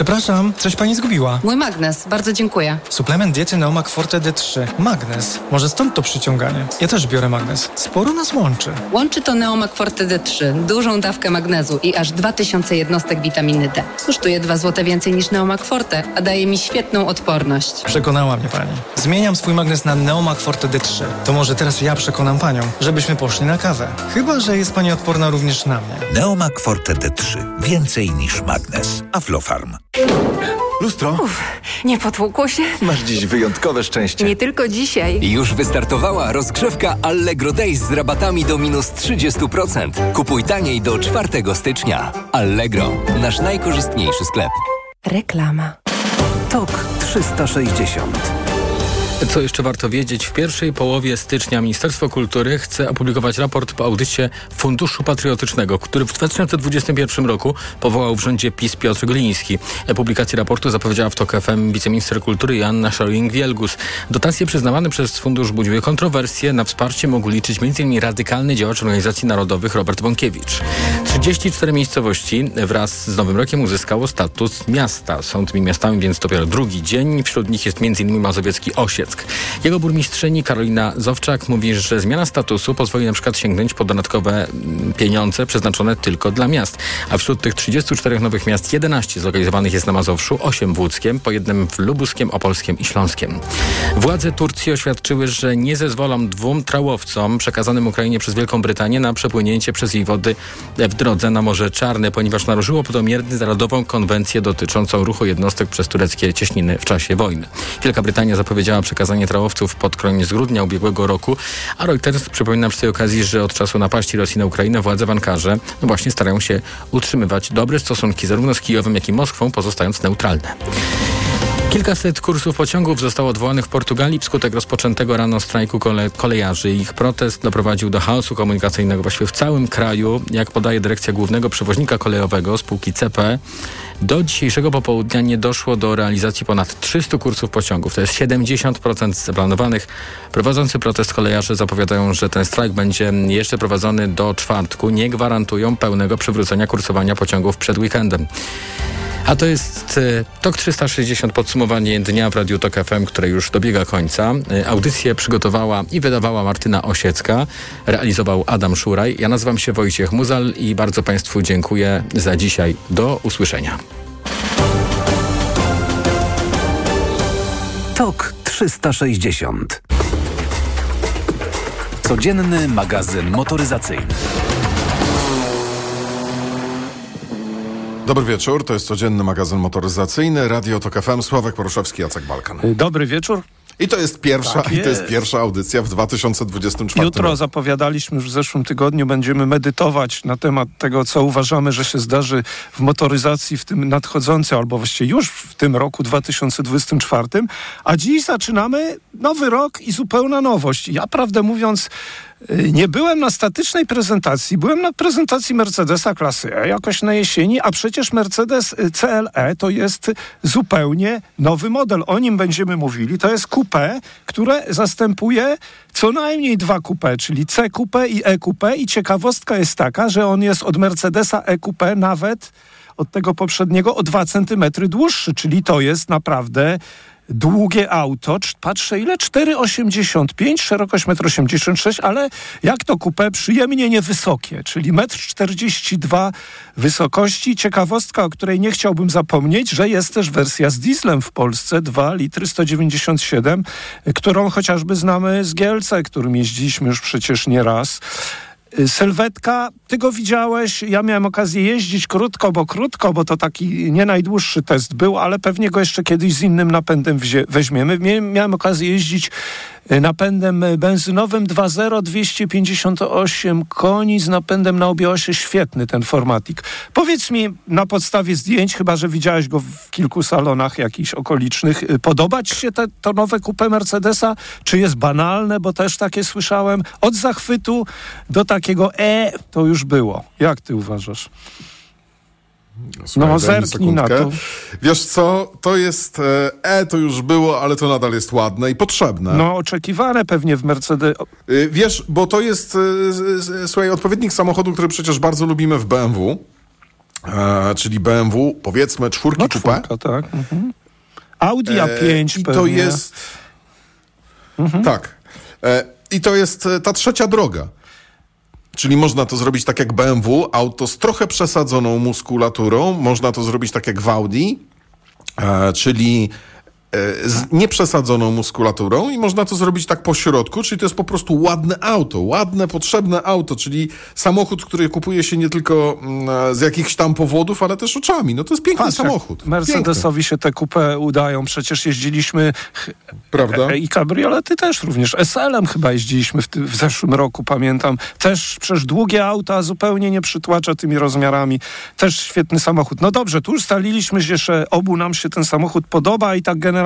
Przepraszam, coś pani zgubiła. Mój magnes, bardzo dziękuję. Suplement diety Neomag Forte D3. Magnes. Może stąd to przyciąganie. Ja też biorę magnes. Sporo nas łączy. Łączy to Neomag Forte D3. Dużą dawkę magnezu i aż 2000 jednostek witaminy D. Kosztuje 2 zł więcej niż Neomag Forte, a daje mi świetną odporność. Przekonała mnie pani. Zmieniam swój magnes na Neomag Forte D3. To może teraz ja przekonam panią, żebyśmy poszli na kawę. Chyba że jest pani odporna również na mnie. Neomag Forte D3. Więcej niż magnes. Aflofarm. Lustro. Uf, nie potłukło się? Masz dziś wyjątkowe szczęście. Nie tylko dzisiaj. Już wystartowała rozgrzewka Allegro Days z rabatami do minus 30%. Kupuj taniej do 4 stycznia. Allegro. Nasz najkorzystniejszy sklep. Reklama. Tok 360. Co jeszcze warto wiedzieć? W pierwszej połowie stycznia Ministerstwo Kultury chce opublikować raport po audycie Funduszu Patriotycznego, który w 2021 roku powołał w rządzie PiS Piotr Gliński. Publikację raportu zapowiedziała w Tok FM wiceminister kultury Joanna Scheuring-Wielgus. Dotacje przyznawane przez fundusz budziły kontrowersje. Na wsparcie mógł liczyć m.in. radykalny działacz organizacji narodowych Robert Bąkiewicz. 34 miejscowości wraz z Nowym Rokiem uzyskało status miasta. Są tymi miastami więc dopiero drugi dzień. Wśród nich jest m.in. Mazowiecki Osied. Jego burmistrzyni Karolina Zowczak mówi, że zmiana statusu pozwoli na przykład sięgnąć po dodatkowe pieniądze przeznaczone tylko dla miast. A wśród tych 34 nowych miast 11 zlokalizowanych jest na Mazowszu, 8 w Łódzkiem, po jednym w Lubuskiem, Opolskiem i Śląskiem. Władze Turcji oświadczyły, że nie zezwolą 2 trałowcom przekazanym Ukrainie przez Wielką Brytanię na przepłynięcie przez jej wody w drodze na Morze Czarne, ponieważ naruszyło podomierny Narodową Konwencję dotyczącą ruchu jednostek przez tureckie cieśniny w czasie wojny. Wielka Brytania zapowiedziała przekazanie trałowców pod koniec grudnia ubiegłego roku, a Reuters przypomina przy tej okazji, że od czasu napaści Rosji na Ukrainę władze w Ankarze właśnie starają się utrzymywać dobre stosunki zarówno z Kijowem, jak i Moskwą, pozostając neutralne. Kilkaset kursów pociągów zostało odwołanych w Portugalii wskutek rozpoczętego rano strajku kolejarzy. Ich protest doprowadził do chaosu komunikacyjnego właściwie w całym kraju. Jak podaje dyrekcja głównego przewoźnika kolejowego spółki CEP, do dzisiejszego popołudnia nie doszło do realizacji ponad 300 kursów pociągów. To jest 70% zaplanowanych. Prowadzący protest kolejarze zapowiadają, że ten strajk będzie jeszcze prowadzony do czwartku. Nie gwarantują pełnego przywrócenia kursowania pociągów przed weekendem. A to jest TOK 360, podsumowanie dnia w Radiu TOK FM, które już dobiega końca. Audycję przygotowała i wydawała Martyna Osiecka, realizował Adam Szuraj. Ja nazywam się Wojciech Muzal i bardzo Państwu dziękuję za dzisiaj. Do usłyszenia. TOK 360. Codzienny magazyn motoryzacyjny. Dobry wieczór, to jest codzienny magazyn motoryzacyjny, Radio Tok FM, Sławek Poruszewski, Jacek Balkan. Dobry wieczór. I to jest pierwsza, tak jest. I to jest pierwsza audycja w 2024 Jutro roku. Zapowiadaliśmy już w zeszłym tygodniu, będziemy medytować na temat tego, co uważamy, że się zdarzy w motoryzacji w tym nadchodzącym, albo właściwie już w tym roku 2024, a dziś zaczynamy nowy rok i zupełna nowość. Ja prawdę mówiąc, nie byłem na statycznej prezentacji, byłem na prezentacji Mercedesa klasy E jakoś na jesieni, a przecież Mercedes CLE to jest zupełnie nowy model. O nim będziemy mówili. To jest coupé, które zastępuje co najmniej 2 coupé, czyli C coupé i E coupé, i ciekawostka jest taka, że on jest od Mercedesa E coupé nawet od tego poprzedniego o 2 cm dłuższy, czyli to jest naprawdę długie auto, patrzę ile, 4,85, szerokość 1,86 m, ale jak to coupé przyjemnie niewysokie, czyli 1,42 m wysokości. Ciekawostka, o której nie chciałbym zapomnieć, że jest też wersja z dieslem w Polsce, 2 litry 197, którą chociażby znamy z Gielc, którym jeździliśmy już przecież nie raz. Sylwetka, ty go widziałeś, ja miałem okazję jeździć krótko, bo to taki nie najdłuższy test był, ale pewnie go jeszcze kiedyś z innym napędem weźmiemy. Miałem okazję jeździć napędem benzynowym 2.0, 258 koni z napędem na obie osie. Świetny ten formatik. Powiedz mi na podstawie zdjęć, chyba że widziałeś go w kilku salonach jakichś okolicznych, podoba ci się to nowe coupé Mercedesa? Czy jest banalne, bo też takie słyszałem? Od zachwytu do takiego to już było. Jak ty uważasz? Słuchaj, no zerknij na to. Wiesz co, to jest to już było, ale to nadal jest ładne i potrzebne. No oczekiwane pewnie w Mercedes. Wiesz, bo to jest słuchaj, odpowiednik samochodu, który przecież bardzo lubimy w BMW. czyli BMW, powiedzmy czwórki coupe. No, tak. Mhm. Audi A5 pewnie. To jest... Mhm. Tak. I to jest ta trzecia droga. Czyli można to zrobić tak jak BMW, auto z trochę przesadzoną muskulaturą. Można to zrobić tak jak w Audi, czyli z nieprzesadzoną muskulaturą, i można to zrobić tak po środku, czyli to jest po prostu ładne auto, ładne, potrzebne auto, czyli samochód, który kupuje się nie tylko z jakichś tam powodów, ale też oczami. No to jest piękny samochód. Mercedesowi piękny. Się te coupé udają. Przecież jeździliśmy, prawda? I kabriolety też również. SL-em chyba jeździliśmy w zeszłym roku, pamiętam. Też przecież długie auta zupełnie nie przytłacza tymi rozmiarami. Też świetny samochód. No dobrze, tu ustaliliśmy się, że obu nam się ten samochód podoba i tak generalnie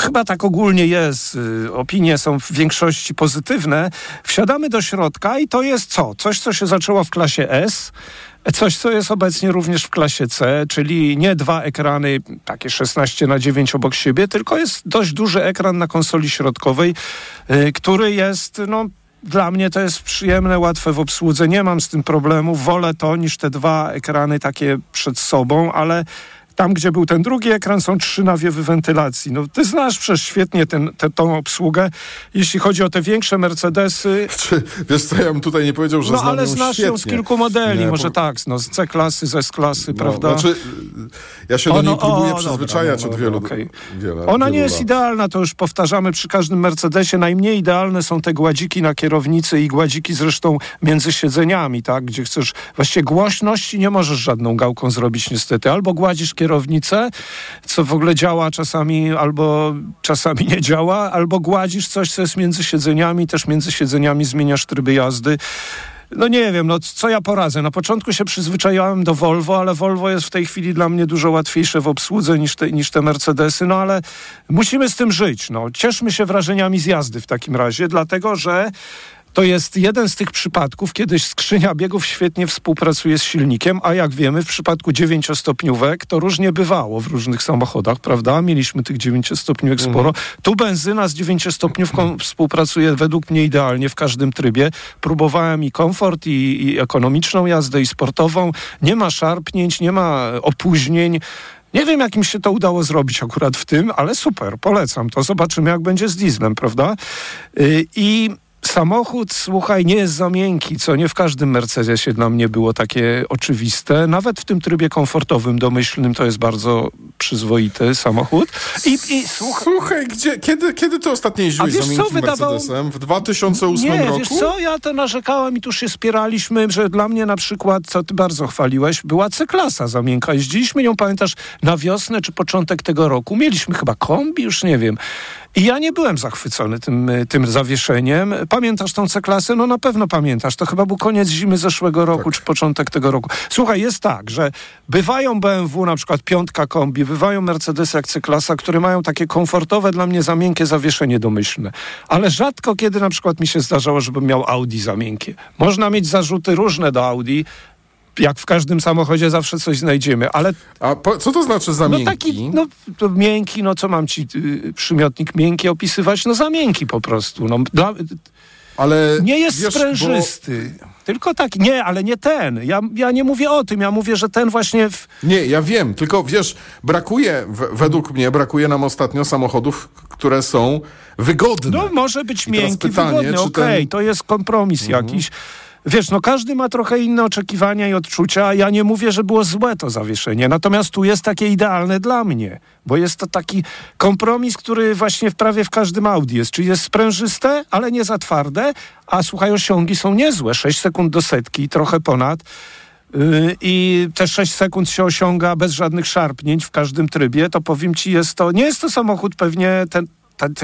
chyba tak ogólnie jest. Opinie są w większości pozytywne. Wsiadamy do środka i to jest co? Coś, co się zaczęło w klasie S, coś, co jest obecnie również w klasie C, czyli nie dwa ekrany, takie 16:9 obok siebie, tylko jest dość duży ekran na konsoli środkowej, który jest, no, dla mnie to jest przyjemne, łatwe w obsłudze. Nie mam z tym problemu. Wolę to niż te dwa ekrany takie przed sobą, ale tam, gdzie był ten drugi ekran, są 3 nawiewy wentylacji. No, ty znasz przecież świetnie tą obsługę, jeśli chodzi o te większe Mercedesy. Wiesz co, ja bym tutaj nie powiedział, że znam ją świetnie. No, ale znasz ją z kilku modeli, nie, może z C-klasy, z S-klasy, no, prawda? Znaczy, ja się do niej próbuję przyzwyczajać od wielu... Okay. Ona nie jest idealna, to już powtarzamy przy każdym Mercedesie. Najmniej idealne są te gładziki na kierownicy i gładziki zresztą między siedzeniami, tak? Gdzie chcesz... Właściwie głośności nie możesz żadną gałką zrobić niestety. Albo gładzisz kierownicę, co w ogóle działa czasami, albo czasami nie działa, albo gładzisz coś, co jest między siedzeniami, też między siedzeniami zmieniasz tryby jazdy. No nie wiem, co ja poradzę. Na początku się przyzwyczaiłem do Volvo, ale Volvo jest w tej chwili dla mnie dużo łatwiejsze w obsłudze niż te Mercedesy, no ale musimy z tym żyć. No. Cieszmy się wrażeniami z jazdy w takim razie, dlatego że to jest jeden z tych przypadków, kiedy skrzynia biegów świetnie współpracuje z silnikiem, a jak wiemy, w przypadku 9-stopniówek to różnie bywało w różnych samochodach, prawda? Mieliśmy tych 9-stopniówek sporo. Tu benzyna z 9-stopniówką współpracuje według mnie idealnie w każdym trybie. Próbowałem i komfort, i ekonomiczną jazdę, i sportową. Nie ma szarpnięć, nie ma opóźnień. Nie wiem, jak im się to udało zrobić akurat w tym, ale super, polecam to. Zobaczymy, jak będzie z dieslem, prawda? I... Samochód, słuchaj, nie jest za miękki, co nie w każdym Mercedesie dla mnie było takie oczywiste. Nawet w tym trybie komfortowym, domyślnym, to jest bardzo przyzwoity samochód. I słuchaj, kiedy to ostatnio jeździłeś za miękkim Mercedesem? W 2008 roku? Nie, wiesz co, ja to narzekałem i tuż się spieraliśmy, że dla mnie na przykład, co ty bardzo chwaliłeś, była C-klasa za miękka. Jeździliśmy ją, pamiętasz, na wiosnę czy początek tego roku. Mieliśmy chyba kombi, już nie wiem. I ja nie byłem zachwycony tym zawieszeniem. Pamiętasz tą C-klasę? No na pewno pamiętasz. To chyba był koniec zimy zeszłego roku, tak, czy początek tego roku. Słuchaj, jest tak, że bywają BMW, na przykład 5 kombi, bywają Mercedesy jak C-klasa, które mają takie komfortowe dla mnie za miękkie zawieszenie domyślne. Ale rzadko kiedy na przykład mi się zdarzało, żebym miał Audi za miękkie. Można mieć zarzuty różne do Audi, jak w każdym samochodzie zawsze coś znajdziemy, ale... A co to znaczy za miękki? Miękki, co mam ci przymiotnik miękki opisywać? No za miękki po prostu. Ale nie jest sprężysty. Tylko taki. Nie, ale nie ten. Ja nie mówię o tym. Ja mówię, że ten właśnie... Nie, ja wiem. Tylko wiesz, według mnie brakuje nam ostatnio samochodów, które są wygodne. No może być miękki, wygodny. Okej, to jest kompromis jakiś. Wiesz, każdy ma trochę inne oczekiwania i odczucia. Ja nie mówię, że było złe to zawieszenie. Natomiast tu jest takie idealne dla mnie, bo jest to taki kompromis, który właśnie prawie w każdym Audi jest. Czyli jest sprężyste, ale nie za twarde, a słuchaj, osiągi są niezłe. 6 sekund do setki, trochę ponad. I te 6 sekund się osiąga bez żadnych szarpnięć w każdym trybie. To powiem ci, nie jest to samochód pewnie ten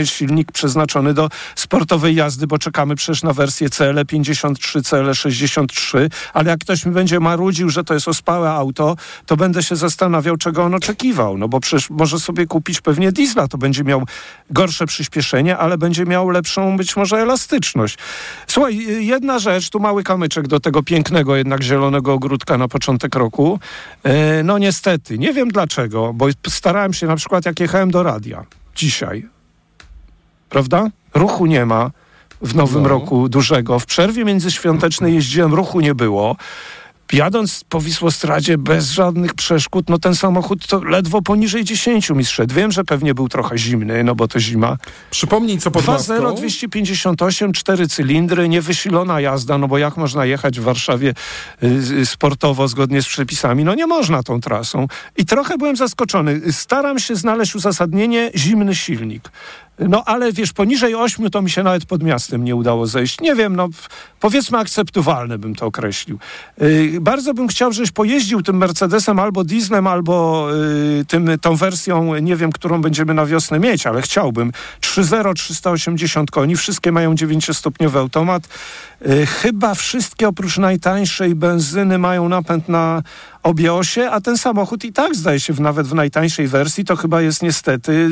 silnik przeznaczony do sportowej jazdy, bo czekamy przecież na wersję CLE 53, CLE 63, ale jak ktoś mi będzie marudził, że to jest ospałe auto, to będę się zastanawiał, czego on oczekiwał, bo przecież może sobie kupić pewnie diesla, to będzie miał gorsze przyspieszenie, ale będzie miał lepszą być może elastyczność. Słuchaj, jedna rzecz, tu mały kamyczek do tego pięknego jednak zielonego ogródka na początek roku. Niestety, nie wiem dlaczego, bo starałem się na przykład, jak jechałem do radia dzisiaj, prawda? Ruchu nie ma w nowym roku dużego. W przerwie międzyświątecznej jeździłem, ruchu nie było. jadąc po Wisłostradzie bez żadnych przeszkód, no ten samochód to ledwo poniżej 10 mi zszedł. Wiem, że pewnie był trochę zimny, no bo to zima. Przypomnij, co pod maską. 2.0, 258, 4 cylindry, niewysilona jazda, no bo jak można jechać w Warszawie sportowo zgodnie z przepisami? No nie można tą trasą. I trochę byłem zaskoczony. Staram się znaleźć uzasadnienie zimny silnik. No ale wiesz, poniżej 8 to mi się nawet pod miastem nie udało zejść. Nie wiem, no powiedzmy akceptowalne bym to określił. Bardzo bym chciał, żeś pojeździł tym Mercedesem albo dieslem, albo tą wersją, nie wiem, którą będziemy na wiosnę mieć, ale chciałbym. 3.0, 380 koni, wszystkie mają 9-stopniowy automat. Chyba wszystkie oprócz najtańszej benzyny mają napęd na obie osie, a ten samochód i tak zdaje się nawet w najtańszej wersji to chyba jest niestety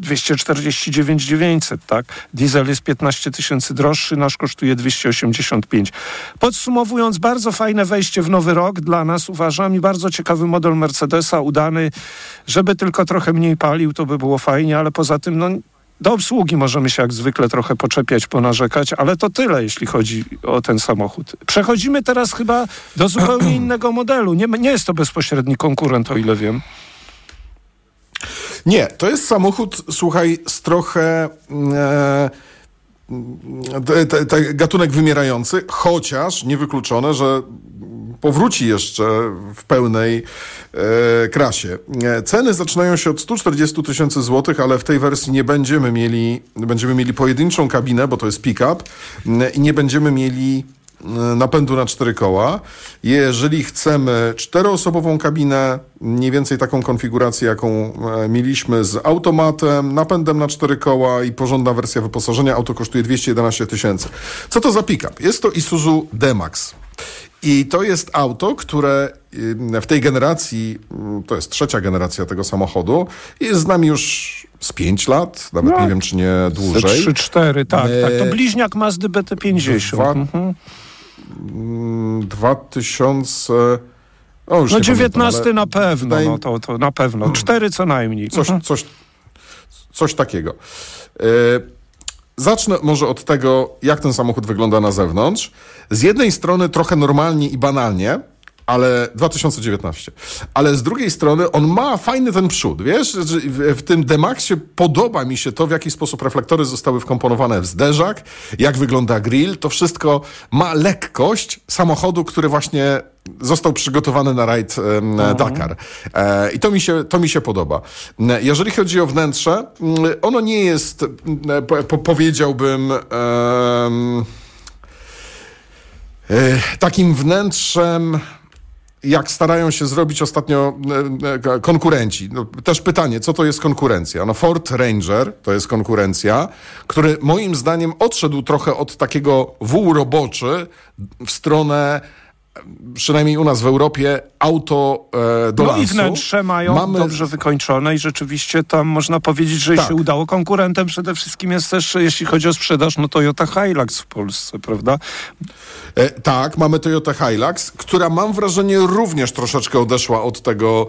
249,900, tak? Diesel jest 15 tysięcy droższy, nasz kosztuje 285. Podsumowując, bardzo fajne wejście w nowy rok dla nas, uważam, i bardzo ciekawy model Mercedesa, udany. Żeby tylko trochę mniej palił, to by było fajnie, ale poza tym, no, do obsługi możemy się jak zwykle trochę poczepiać, ponarzekać, ale to tyle, jeśli chodzi o ten samochód. Przechodzimy teraz chyba do zupełnie innego modelu. Nie jest to bezpośredni konkurent, o ile wiem. Nie, to jest samochód, słuchaj, z trochę gatunek wymierający, chociaż niewykluczone, że powróci jeszcze w pełnej krasie. Ceny zaczynają się od 140 tysięcy złotych, ale w tej wersji nie będziemy mieli pojedynczą kabinę, bo to jest pick-up i nie będziemy mieli napędu na 4 koła. Jeżeli chcemy 4-osobową kabinę, mniej więcej taką konfigurację, jaką mieliśmy, z automatem, napędem na 4 koła i porządna wersja wyposażenia, auto kosztuje 211 tysięcy. Co to za pick-up? Jest to Isuzu D-Max. I to jest auto, które w tej generacji, to jest 3. generacja tego samochodu, jest z nami już z 5 lat, nawet nie wiem, czy nie dłużej. 3-4, tak. To bliźniak Mazdy BT-50. 19 pamiętam, na pewno, to na pewno. 4 co najmniej. Coś takiego. Zacznę może od tego, jak ten samochód wygląda na zewnątrz. Z jednej strony trochę normalnie i banalnie, ale 2019. Ale z drugiej strony on ma fajny ten przód, wiesz? W tym D-Maxie podoba mi się to, w jaki sposób reflektory zostały wkomponowane w zderzak, jak wygląda grill. To wszystko ma lekkość samochodu, który właśnie został przygotowany na rajd Dakar. I to mi się podoba. Jeżeli chodzi o wnętrze, ono nie jest, powiedziałbym, takim wnętrzem, jak starają się zrobić ostatnio konkurenci. No, też pytanie, co to jest konkurencja? No, Ford Ranger to jest konkurencja, który moim zdaniem odszedł trochę od takiego wół roboczy w stronę, przynajmniej u nas w Europie, auto do lasu. No i wnętrze mamy dobrze wykończone i rzeczywiście tam można powiedzieć, że tak się udało. Konkurentem przede wszystkim jest też, jeśli chodzi o sprzedaż, no Toyota Hilux w Polsce, prawda? Tak, mamy Toyota Hilux, która, mam wrażenie, również troszeczkę odeszła od tego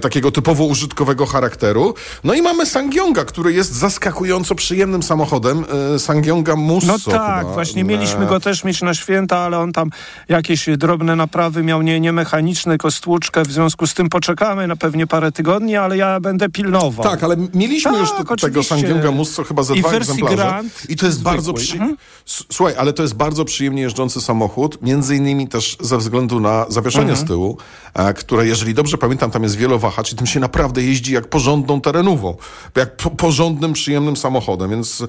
takiego typowo użytkowego charakteru. No i mamy SsangYonga, który jest zaskakująco przyjemnym samochodem. SsangYonga Musso. No tak, chyba. Właśnie mieliśmy go też mieć na święta, ale on tam jakieś drobne naprawy miał, nie mechaniczne, tylko stłuczkę, w związku z tym poczekamy na pewnie parę tygodni, ale ja będę pilnował. Tak, ale mieliśmy już tego SsangYonga Musso chyba ze 2 egzemplarze. Grand, i to jest zwykły. Słuchaj, ale to jest bardzo przyjemnie jeżdżący samochód, między innymi też ze względu na zawieszenie z tyłu, które, jeżeli dobrze pamiętam, tam jest wielowahacz i tym się naprawdę jeździ jak porządną terenową, jak porządnym, przyjemnym samochodem. Więc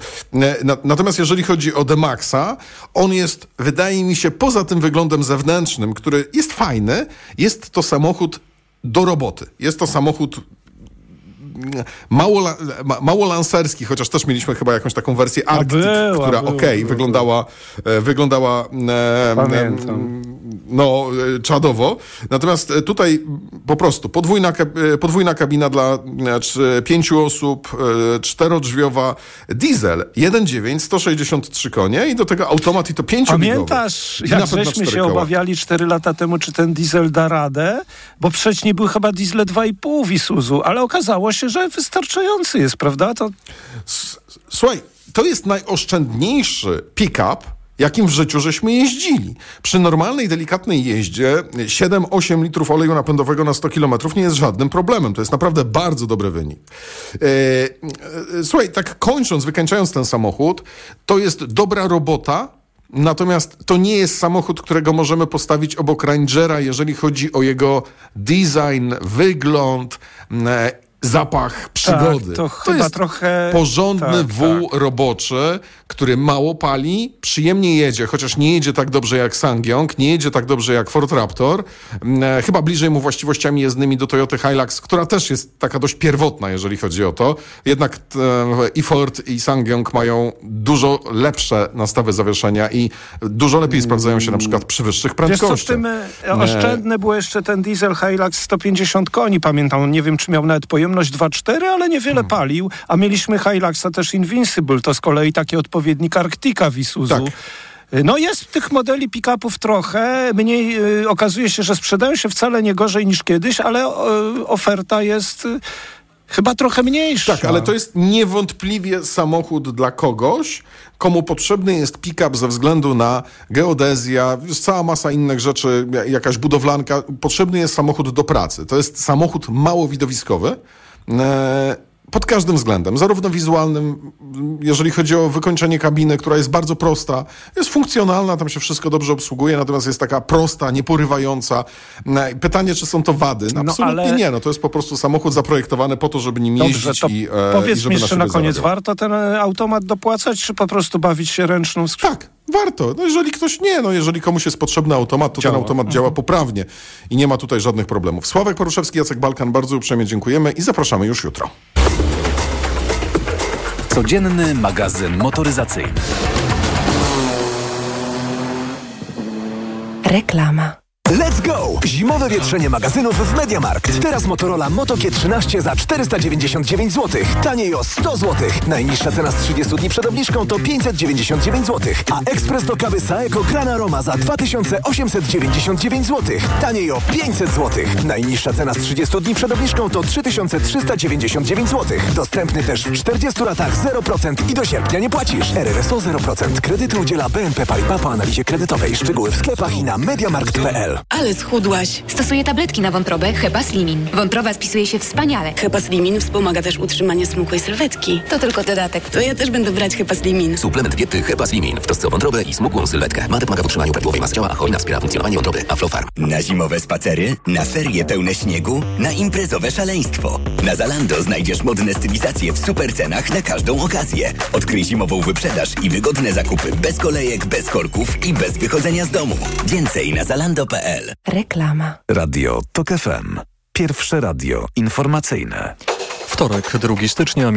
natomiast jeżeli chodzi o D-Maxa, on jest, wydaje mi się, poza tym wyglądem zewnętrznym, który jest fajny, jest to samochód do roboty. Jest to samochód mało lancerski, chociaż też mieliśmy chyba jakąś taką wersję Arctic, która wyglądała czadowo. Natomiast tutaj po prostu podwójna kabina dla 5 osób, 4-drzwiowa, diesel 1.9, 163 konie i do tego automat i to 5-bigowy. Pamiętasz, jak żeśmy się obawiali 4 lata temu, czy ten diesel da radę? Bo wcześniej były chyba diesle 2,5 w Isuzu, ale okazało się, że wystarczający jest, prawda? Słuchaj, to jest najoszczędniejszy pick-up, jakim w życiu żeśmy jeździli. Przy normalnej, delikatnej jeździe 7-8 litrów oleju napędowego na 100 km nie jest żadnym problemem. To jest naprawdę bardzo dobry wynik. Słuchaj, tak kończąc, wykańczając ten samochód, to jest dobra robota, natomiast to nie jest samochód, którego możemy postawić obok Rangera, jeżeli chodzi o jego design, wygląd, zapach przygody. Tak, to jest trochę porządny wół roboczy, który mało pali, przyjemnie jedzie, chociaż nie jedzie tak dobrze jak SsangYong, nie jedzie tak dobrze jak Ford Raptor. Chyba bliżej mu właściwościami jezdnymi do Toyoty Hilux, która też jest taka dość pierwotna, jeżeli chodzi o to. Jednak i Ford, i SsangYong mają dużo lepsze nastawy zawieszenia i dużo lepiej sprawdzają się na przykład przy wyższych prędkościach. Wiesz co, w tym oszczędny był jeszcze ten diesel Hilux 150 koni, pamiętam. Nie wiem, czy miał nawet pojemność 2.4, ale niewiele palił, a mieliśmy Hiluxa też Invincible, to z kolei taki odpowiednik Arctica w Isuzu. Tak. No jest tych modeli pick-upów trochę, mniej, okazuje się, że sprzedają się wcale nie gorzej niż kiedyś, ale oferta jest chyba trochę mniejsza. Tak, ale to jest niewątpliwie samochód dla kogoś, komu potrzebny jest pick-up ze względu na geodezję, cała masa innych rzeczy, jakaś budowlanka. Potrzebny jest samochód do pracy. To jest samochód mało widowiskowy, pod każdym względem, zarówno wizualnym, jeżeli chodzi o wykończenie kabiny, która jest bardzo prosta, jest funkcjonalna, tam się wszystko dobrze obsługuje, natomiast jest taka prosta, nieporywająca. Pytanie, czy są to wady? Absolutnie ale... nie. To jest po prostu samochód zaprojektowany po to, żeby nim jeździć i powiedz i żeby mi, na czy na koniec zarabiał. Warto ten automat dopłacać, czy po prostu bawić się ręczną skrzynką? Tak. Warto. Jeżeli komuś jest potrzebny automat, to ten automat działa poprawnie i nie ma tutaj żadnych problemów. Sławek Poruszewski, Jacek Balkan, bardzo uprzejmie dziękujemy i zapraszamy już jutro. Codzienny magazyn motoryzacyjny. Reklama. Let's go! Zimowe wietrzenie magazynów w Mediamarkt. Teraz Motorola Moto G13 za 499 zł. Taniej o 100 zł. Najniższa cena z 30 dni przed obniżką to 599 zł. A ekspres do kawy Saeco Gran Aroma za 2899 zł. Taniej o 500 zł. Najniższa cena z 30 dni przed obniżką to 3399 zł. Dostępny też w 40 ratach 0% i do sierpnia nie płacisz. RRSO 0%. Kredytu udziela BNP Paribas po analizie kredytowej. Szczegóły w sklepach i na mediamarkt.pl. Ale schudłaś. Stosuję tabletki na wątrobę HEPA Slimin. Wątroba spisuje się wspaniale. HEPA Slimin wspomaga też utrzymanie smukłej sylwetki. To tylko dodatek. To ja też będę brać HEPA Slimin. Suplement diety HEPA Slimin w trosce o wątrobę i smukłą sylwetkę. Ma pomaga w utrzymaniu prawidłowej masy ciała, a hojna wspiera funkcjonowanie wątroby. Aflofarm. Na zimowe spacery, na ferie pełne śniegu, na imprezowe szaleństwo. Na Zalando znajdziesz modne stylizacje w super cenach na każdą okazję. Odkryj zimową wyprzedaż i wygodne zakupy bez kolejek, bez korków i bez wychodzenia z domu. Więcej na Zalando.pl. Reklama. Radio Tok FM. Pierwsze radio informacyjne. Wtorek, 2 stycznia.